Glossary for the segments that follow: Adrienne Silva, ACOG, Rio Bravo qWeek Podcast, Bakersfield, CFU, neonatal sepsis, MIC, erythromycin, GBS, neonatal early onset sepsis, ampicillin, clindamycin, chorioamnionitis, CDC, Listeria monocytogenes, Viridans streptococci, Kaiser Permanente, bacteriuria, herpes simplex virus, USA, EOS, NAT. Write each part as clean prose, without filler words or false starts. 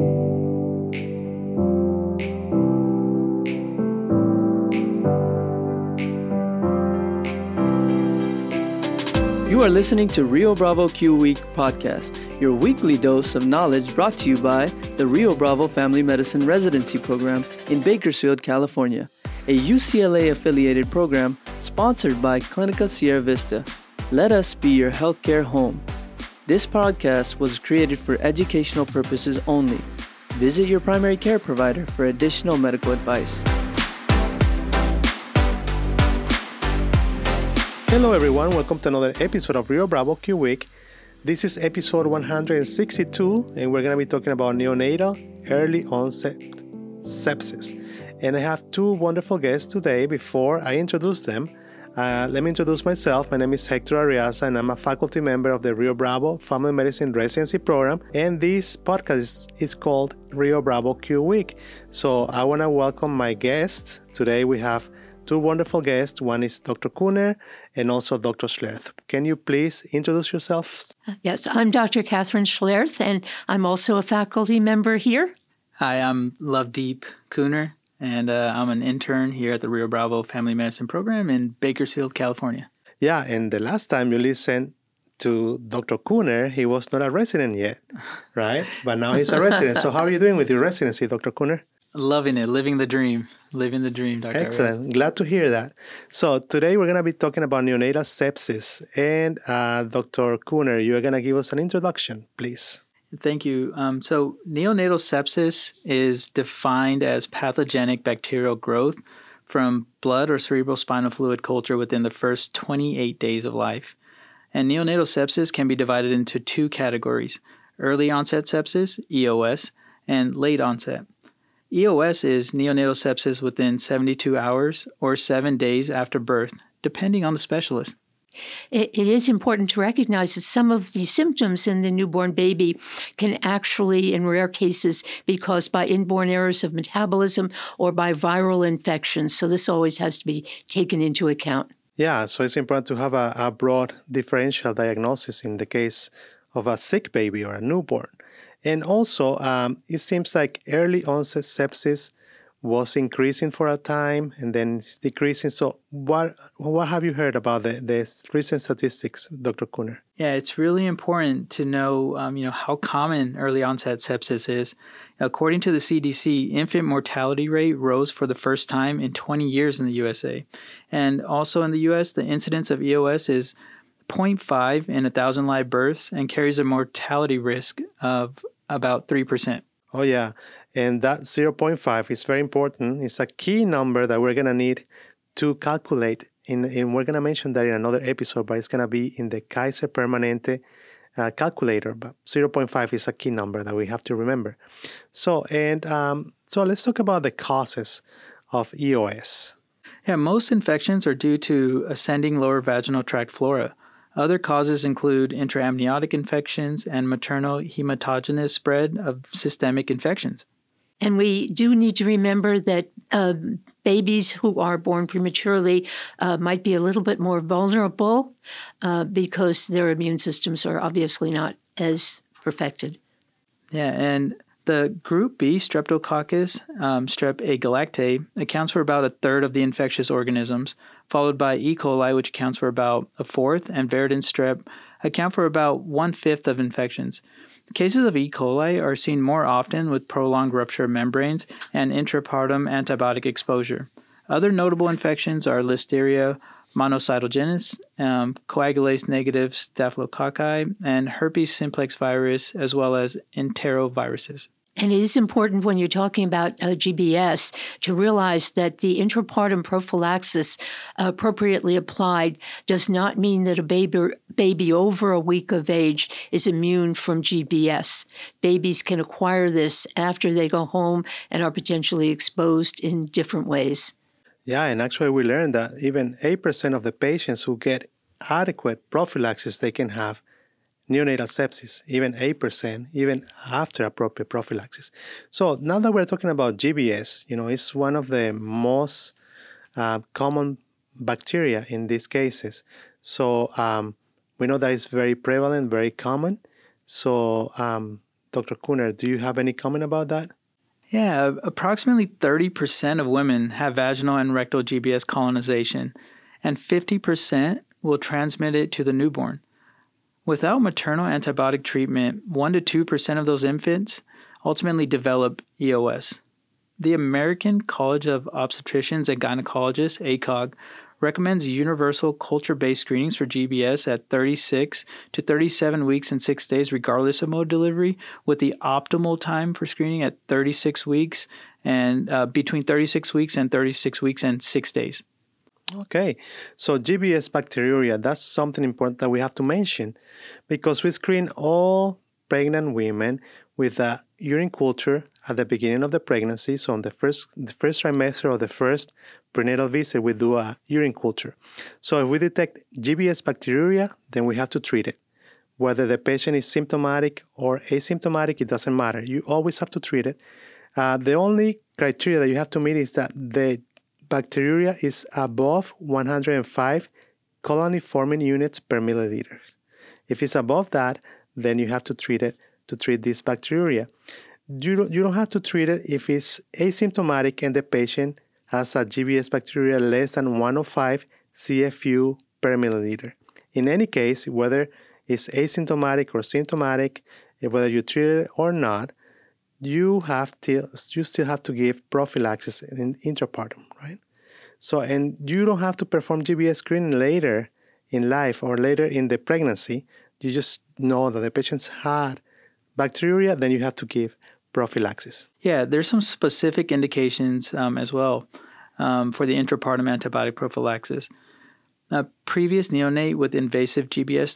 You are listening to Rio Bravo qWeek Podcast, your weekly dose of knowledge brought to you by the Rio Bravo Family Medicine Residency Program in Bakersfield, California, a UCLA-affiliated program sponsored by Clinica Sierra Vista. Let us be your healthcare home. This podcast was created for educational purposes only. Visit your primary care provider for additional medical advice. Hello everyone, welcome to another episode of Rio Bravo qWeek. This is episode 162 and we're going to be talking about neonatal early onset sepsis. And I have two wonderful guests today. Before I introduce them, let me introduce myself. My name is Hector Arreaza and I'm a faculty member of the Rio Bravo Family Medicine Residency Program. And this podcast is called Rio Bravo qWeek. So I want to welcome my guests. Today we have two wonderful guests. One is Dr. Kooner and also Dr. Schlaerth. Can you please introduce yourselves? Yes, I'm Dr. Katherine Schlaerth, and I'm also a faculty member here. Hi, I'm Lovedip Kooner, and I'm an intern here at the Rio Bravo Family Medicine Program in Bakersfield, California. Yeah, and the last time you listened to Dr. Kooner, he was not a resident yet, right? But now he's a resident. So how are you doing with your residency, Dr. Kooner? Loving it, living the dream, Dr. Excellent, glad to hear that. So today we're going to be talking about neonatal sepsis, and Dr. Kooner, you're going to give us an introduction, please. Thank you. So neonatal sepsis is defined as pathogenic bacterial growth from blood or cerebrospinal fluid culture within the first 28 days of life. And neonatal sepsis can be divided into two categories: early onset sepsis, EOS, and late onset. EOS is neonatal sepsis within 72 hours or 7 days after birth, depending on the specialist. It is important to recognize that some of the symptoms in the newborn baby can actually, in rare cases, be caused by inborn errors of metabolism or by viral infections. So this always has to be taken into account. Yeah, so it's important to have a broad differential diagnosis in the case of a sick baby or a newborn. And also, it seems like early onset sepsis was increasing for a time and then it's decreasing. So what have you heard about the recent statistics, Dr. Kooner? Yeah, it's really important to know, how common early onset sepsis is. According to the CDC, infant mortality rate rose for the first time in 20 years in the USA. And also in the US, the incidence of EOS is 0.5 in 1,000 live births and carries a mortality risk of about 3%. Oh, yeah. And that 0.5 is very important. It's a key number that we're going to need to calculate. And we're going to mention that in another episode, but it's going to be in the Kaiser Permanente calculator. But 0.5 is a key number that we have to remember. So let's talk about the causes of EOS. Yeah, most infections are due to ascending lower vaginal tract flora. Other causes include intraamniotic infections and maternal hematogenous spread of systemic infections. And we do need to remember that babies who are born prematurely might be a little bit more vulnerable because their immune systems are obviously not as perfected. Yeah, and the group B, Streptococcus, Strep agalactiae, accounts for about a third of the infectious organisms, followed by E. coli, which accounts for about a fourth, and Viridans strep account for about one-fifth of infections. Cases of E. coli are seen more often with prolonged rupture of membranes and intrapartum antibiotic exposure. Other notable infections are Listeria monocytogenes, coagulase-negative staphylococci, and herpes simplex virus, as well as enteroviruses. And it is important when you're talking about GBS to realize that the intrapartum prophylaxis appropriately applied does not mean that a baby over a week of age is immune from GBS. Babies can acquire this after they go home and are potentially exposed in different ways. Yeah, and actually we learned that even 8% of the patients who get adequate prophylaxis, they can have neonatal sepsis, even 8%, even after appropriate prophylaxis. So now that we're talking about GBS, it's one of the most common bacteria in these cases. So we know that it's very prevalent, very common. So Dr. Kooner, do you have any comment about that? Yeah, approximately 30% of women have vaginal and rectal GBS colonization, and 50% will transmit it to the newborn. Without maternal antibiotic treatment, 1% to 2% of those infants ultimately develop EOS. The American College of Obstetricians and Gynecologists, ACOG, recommends universal culture-based screenings for GBS at 36 to 37 weeks and 6 days, regardless of mode of delivery, with the optimal time for screening at 36 weeks and between 36 weeks and 36 weeks and 6 days. Okay, so GBS bacteriuria, that's something important that we have to mention because we screen all pregnant women with a urine culture at the beginning of the pregnancy. So on the first trimester or the first prenatal visit, we do a urine culture. So if we detect GBS bacteriuria, then we have to treat it. Whether the patient is symptomatic or asymptomatic, it doesn't matter. You always have to treat it. The only criteria that you have to meet is that the bacteriuria is above 105 colony-forming units per milliliter. If it's above that, then you have to treat it to treat this bacteriuria. You don't have to treat it if it's asymptomatic and the patient has a GBS bacteria less than 105 CFU per milliliter. In any case, whether it's asymptomatic or symptomatic, whether you treat it or not, you still have to give prophylaxis in intrapartum, right? So, and you don't have to perform GBS screening later in life or later in the pregnancy. You just know that the patient's had bacteria, then you have to give prophylaxis. Yeah, there's some specific indications as well for the intrapartum antibiotic prophylaxis. Previous neonate with invasive GBS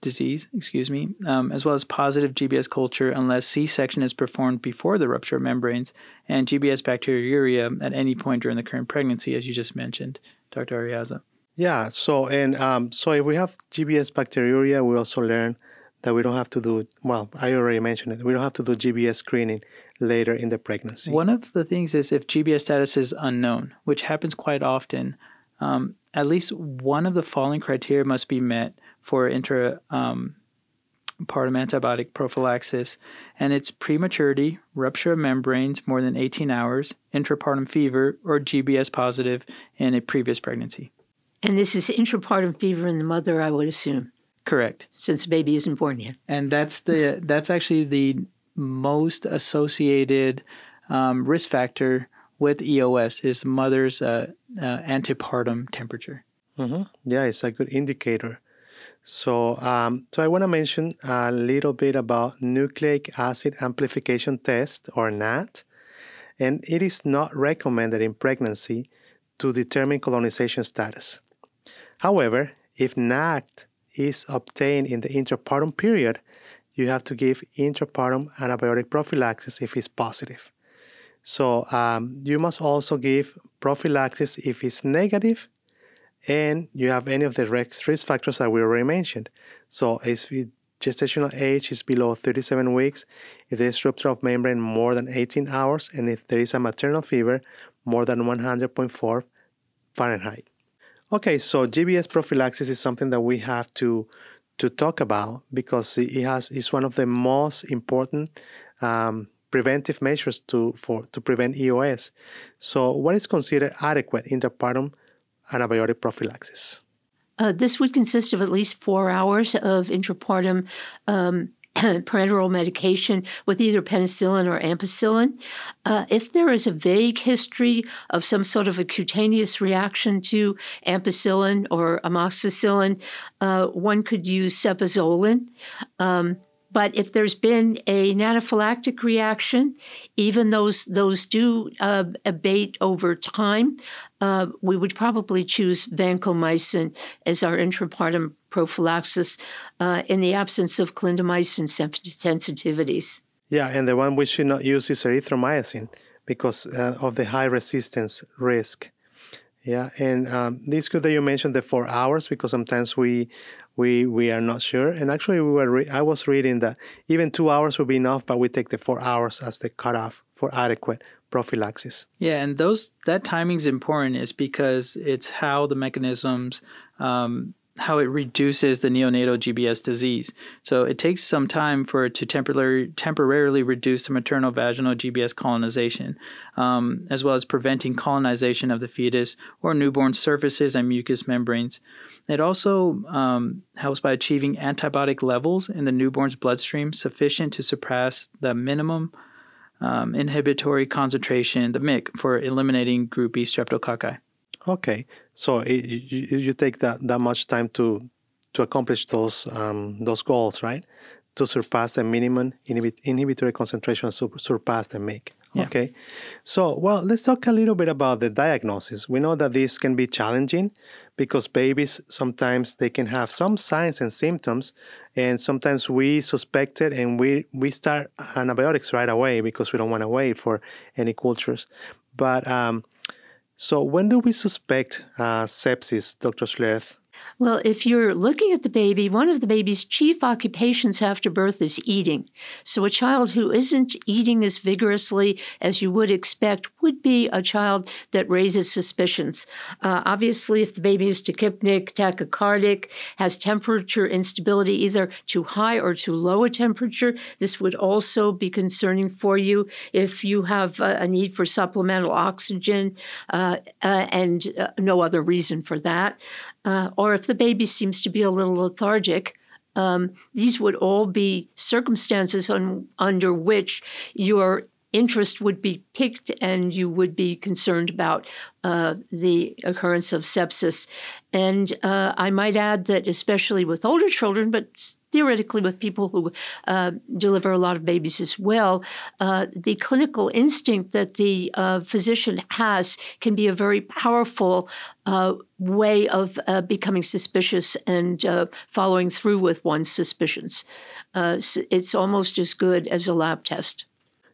disease, as well as positive GBS culture unless C-section is performed before the rupture of membranes, and GBS bacteriuria at any point during the current pregnancy, as you just mentioned, Dr. Arreaza. Yeah, so if we have GBS bacteriuria, we also learn that we don't have to do, well, I already mentioned it, we don't have to do GBS screening later in the pregnancy. One of the things is if GBS status is unknown, which happens quite often, at least one of the following criteria must be met for intrapartum antibiotic prophylaxis, and it's prematurity, rupture of membranes more than 18 hours, intrapartum fever, or GBS positive in a previous pregnancy. And this is intrapartum fever in the mother, I would assume. Correct. Since the baby isn't born yet. And that's actually the most associated risk factor with EOS is mother's antepartum temperature. Mm-hmm. Yeah, it's a good indicator. So I want to mention a little bit about nucleic acid amplification test, or NAT. And it is not recommended in pregnancy to determine colonization status. However, if NAT is obtained in the intrapartum period, you have to give intrapartum antibiotic prophylaxis if it's positive. So you must also give prophylaxis if it's negative and you have any of the risk factors that we already mentioned. So if gestational age is below 37 weeks, if there is rupture of membrane more than 18 hours, and if there is a maternal fever more than 100.4 Fahrenheit. Okay, so GBS prophylaxis is something that we have to talk about because it's one of the most important preventive measures to prevent EOS. So what is considered adequate intrapartum antibiotic prophylaxis? This would consist of at least 4 hours of intrapartum parenteral medication with either penicillin or ampicillin. If there is a vague history of some sort of a cutaneous reaction to ampicillin or amoxicillin, one could use cefazolin. But if there's been an anaphylactic reaction, even those do abate over time, we would probably choose vancomycin as our intrapartum prophylaxis in the absence of clindamycin sensitivities. Yeah, and the one we should not use is erythromycin because of the high resistance risk. Yeah, and it's good that you mentioned the 4 hours because sometimes we are not sure. And actually, I was reading that even 2 hours would be enough, but we take the 4 hours as the cutoff for adequate prophylaxis. Yeah, and that timing is important is because it's how the mechanisms how it reduces the neonatal GBS disease. So it takes some time for it to temporarily reduce the maternal vaginal GBS colonization, as well as preventing colonization of the fetus or newborn surfaces and mucous membranes. It also helps by achieving antibiotic levels in the newborn's bloodstream sufficient to suppress the minimum inhibitory concentration, the MIC, for eliminating group E streptococci. Okay, so you take that much time to accomplish those goals, right? To surpass the minimum inhibitory concentration, surpass the MIC. Yeah. Okay, so let's talk a little bit about the diagnosis. We know that this can be challenging because babies sometimes they can have some signs and symptoms, and sometimes we suspect it and we start antibiotics right away because we don't want to wait for any cultures, but. So when do we suspect sepsis, Dr. Schlaerth? Well, if you're looking at the baby, one of the baby's chief occupations after birth is eating. So a child who isn't eating as vigorously as you would expect would be a child that raises suspicions. Obviously, if the baby is tachypnic, tachycardic, has temperature instability, either too high or too low a temperature, this would also be concerning for you. If you have a need for supplemental oxygen and no other reason for that, or if the baby seems to be a little lethargic, these would all be circumstances under which your interest would be piqued and you would be concerned about the occurrence of sepsis. And I might add that especially with older children, but theoretically with people who deliver a lot of babies as well, the clinical instinct that the physician has can be a very powerful way of becoming suspicious and following through with one's suspicions. It's almost as good as a lab test.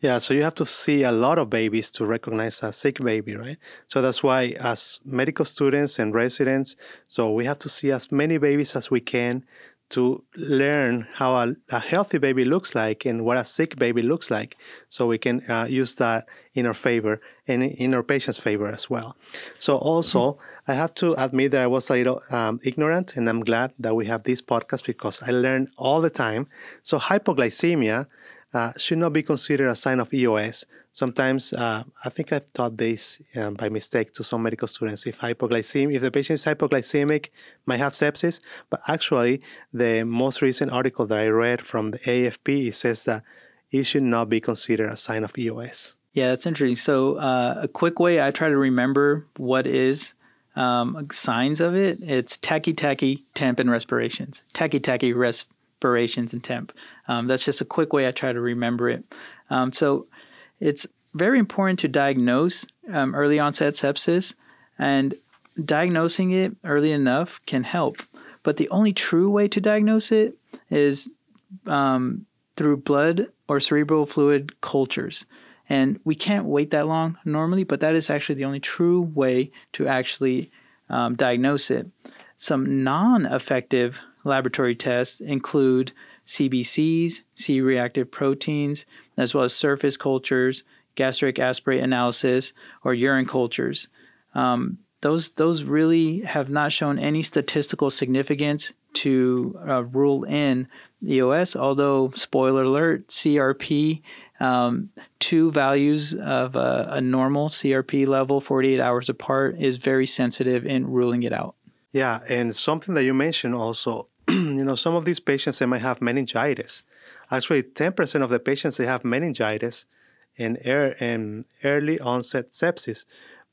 Yeah, so you have to see a lot of babies to recognize a sick baby, right? So that's why as medical students and residents, so we have to see as many babies as we can to learn how a healthy baby looks like and what a sick baby looks like, so we can use that in our favor and in our patient's favor as well. So also, I have to admit that I was a little ignorant, and I'm glad that we have this podcast because I learn all the time. So hypoglycemia should not be considered a sign of EOS. Sometimes I think I've taught this by mistake to some medical students. If the patient is hypoglycemic, might have sepsis. But actually, the most recent article that I read from the AFP, it says that it should not be considered a sign of EOS. Yeah, that's interesting. So a quick way I try to remember what is signs of it. It's tachy, temp, and respirations. Tachy, respirations, and temp. That's just a quick way I try to remember it. So it's very important to diagnose early onset sepsis, and diagnosing it early enough can help. But the only true way to diagnose it is through blood or cerebral fluid cultures. And we can't wait that long normally, but that is actually the only true way to actually diagnose it. Some non-effective laboratory tests include CBCs, C-reactive proteins, as well as surface cultures, gastric aspirate analysis, or urine cultures. Those really have not shown any statistical significance to rule in EOS, although, spoiler alert, CRP, two values of a normal CRP level 48 hours apart is very sensitive in ruling it out. Yeah, and something that you mentioned also, some of these patients, they might have meningitis. Actually, 10% of the patients, they have meningitis and early onset sepsis.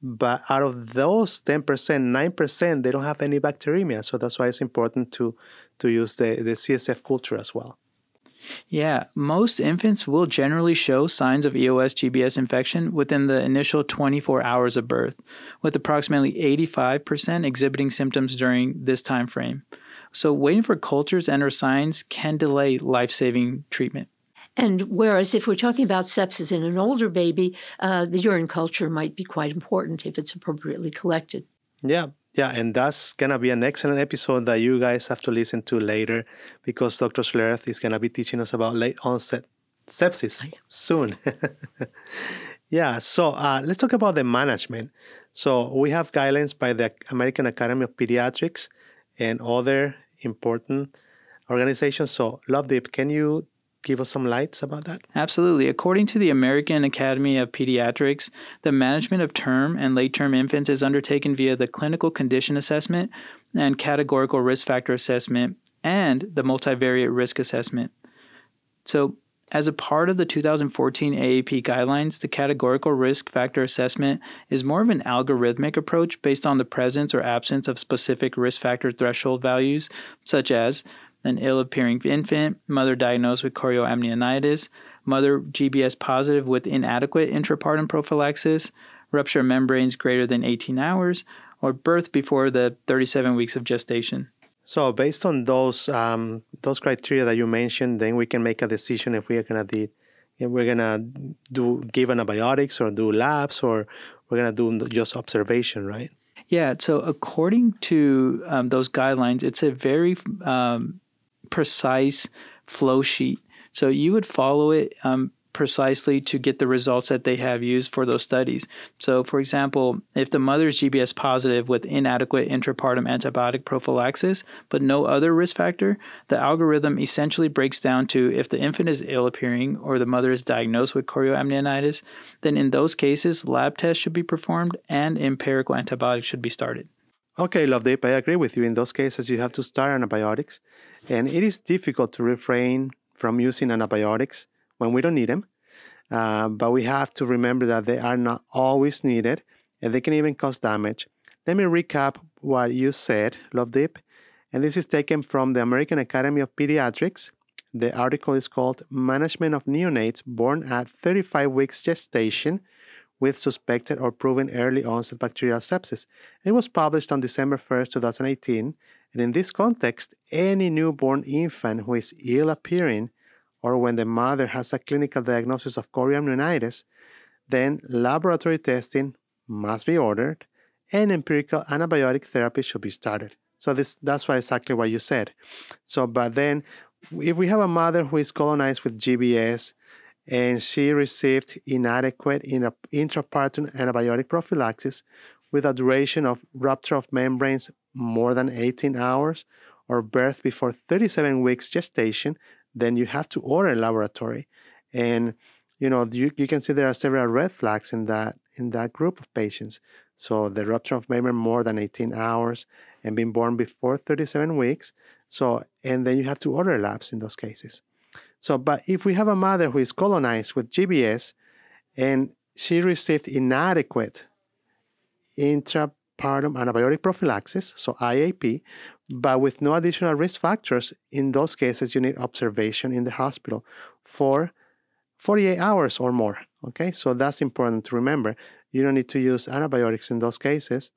But out of those 10%, 9%, they don't have any bacteremia. So that's why it's important to use the CSF culture as well. Yeah, most infants will generally show signs of EOS GBS infection within the initial 24 hours of birth, with approximately 85% exhibiting symptoms during this time frame. So waiting for cultures and/or signs can delay life-saving treatment. And whereas if we're talking about sepsis in an older baby, the urine culture might be quite important if it's appropriately collected. Yeah, and that's going to be an excellent episode that you guys have to listen to later because Dr. Schlaerth is going to be teaching us about late-onset sepsis soon. Yeah, so let's talk about the management. So we have guidelines by the American Academy of Pediatrics, and other important organizations. So, Lovedip, can you give us some lights about that? Absolutely. According to the American Academy of Pediatrics, the management of term and late-term infants is undertaken via the clinical condition assessment and categorical risk factor assessment and the multivariate risk assessment. So, as a part of the 2014 AAP guidelines, the categorical risk factor assessment is more of an algorithmic approach based on the presence or absence of specific risk factor threshold values, such as an ill-appearing infant, mother diagnosed with chorioamnionitis, mother GBS positive with inadequate intrapartum prophylaxis, rupture membranes greater than 18 hours, or birth before the 37 weeks of gestation. So based on those criteria that you mentioned, then we can make a decision if we're gonna give antibiotics or do labs, or we're gonna do just observation, right? Yeah. So according to those guidelines, it's a very precise flow sheet. So you would follow it precisely to get the results that they have used for those studies. So, for example, if the mother is GBS positive with inadequate intrapartum antibiotic prophylaxis, but no other risk factor, the algorithm essentially breaks down to if the infant is ill-appearing or the mother is diagnosed with chorioamnionitis, then in those cases, lab tests should be performed and empirical antibiotics should be started. Okay, Lovedip, I agree with you. In those cases, you have to start antibiotics, and it is difficult to refrain from using antibiotics when we don't need them. But we have to remember that they are not always needed, and they can even cause damage. Let me recap what you said, Lovedip. And this is taken from the American Academy of Pediatrics. The article is called Management of Neonates Born at 35 Weeks Gestation with Suspected or Proven Early Onset Bacterial Sepsis. It was published on December 1st, 2018. And in this context, any newborn infant who is ill-appearing or when the mother has a clinical diagnosis of chorioamnionitis, then laboratory testing must be ordered and empirical antibiotic therapy should be started. So that's why exactly what you said. So, but then if we have a mother who is colonized with GBS and she received inadequate intrapartum antibiotic prophylaxis with a duration of rupture of membranes more than 18 hours or birth before 37 weeks gestation, then you have to order a laboratory. And, you know, you can see there are several red flags in that group of patients. So the rupture of membrane more than 18 hours and being born before 37 weeks. So, and then you have to order labs in those cases. So, but if we have a mother who is colonized with GBS and she received inadequate intrapartum antibiotic prophylaxis, so IAP, but with no additional risk factors, in those cases, you need observation in the hospital for 48 hours or more, okay? So that's important to remember. You don't need to use antibiotics in those cases.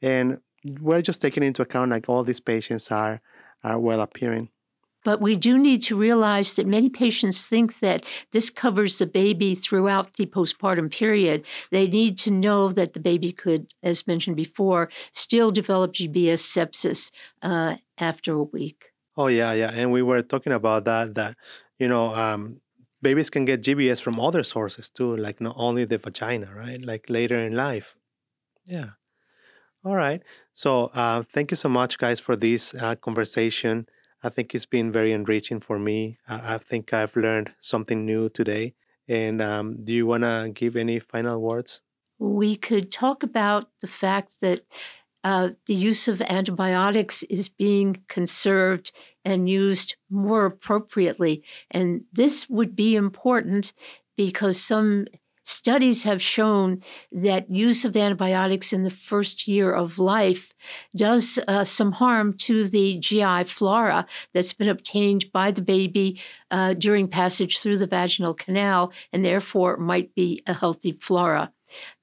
And we're just taking into account like all these patients are well appearing. But we do need to realize that many patients think that this covers the baby throughout the postpartum period. They need to know that the baby could, as mentioned before, still develop GBS sepsis after a week. Oh, yeah. And we were talking about that you know, babies can get GBS from other sources too, like not only the vagina, right? Like later in life. Yeah. All right. So thank you so much, guys, for this conversation. I think it's been very enriching for me. I think I've learned something new today. And do you want to give any final words? We could talk about the fact that the use of antibiotics is being conserved and used more appropriately. And this would be important because some studies have shown that use of antibiotics in the first year of life does some harm to the GI flora that's been obtained by the baby during passage through the vaginal canal, and therefore might be a healthy flora.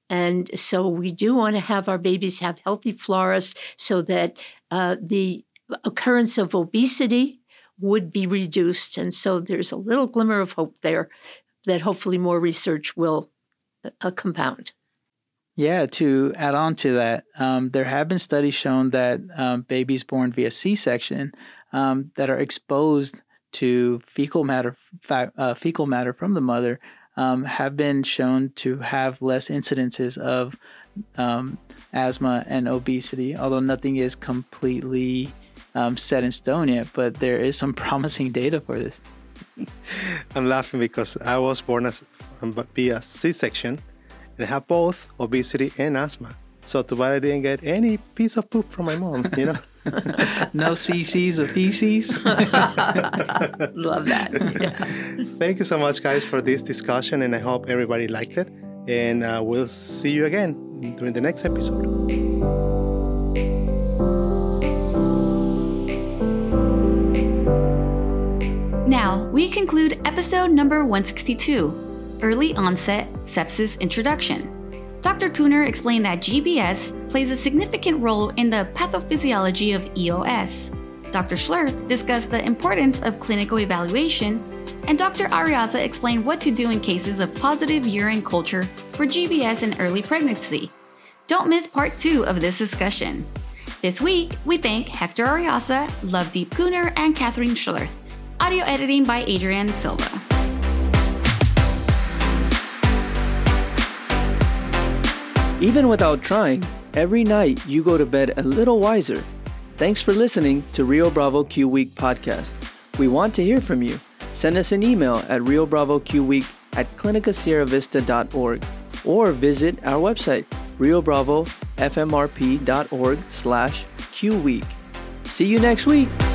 And so we do want to have our babies have healthy floras so that the occurrence of obesity would be reduced. And so there's a little glimmer of hope there that hopefully more research will compound. Yeah, to add on to that, there have been studies shown that babies born via C-section that are exposed to fecal matter from the mother have been shown to have less incidences of asthma and obesity, although nothing is completely set in stone yet, but there is some promising data for this. I'm laughing because I was born via C-section and have both obesity and asthma. So too bad I didn't get any piece of poop from my mom, you know? No cc's of feces. Love that. Yeah. Thank you so much, guys, for this discussion, and I hope everybody liked it. And we'll see you again during the next episode. Now, we conclude episode number 162, Early Onset Sepsis Introduction. Dr. Kooner explained that GBS plays a significant role in the pathophysiology of EOS. Dr. Schlaerth discussed the importance of clinical evaluation, and Dr. Arreaza explained what to do in cases of positive urine culture for GBS in early pregnancy. Don't miss part 2 of this discussion. This week, we thank Hector Arreaza, Lovedip Kooner, and Katherine Schlaerth. Audio editing by Adrienne Silva. Even without trying, every night you go to bed a little wiser. Thanks for listening to Rio Bravo qWeek Podcast. We want to hear from you. Send us an email at riobravocqweek@clinicasierravista.org or visit our website, riobravofmrp.org/qweek. See you next week.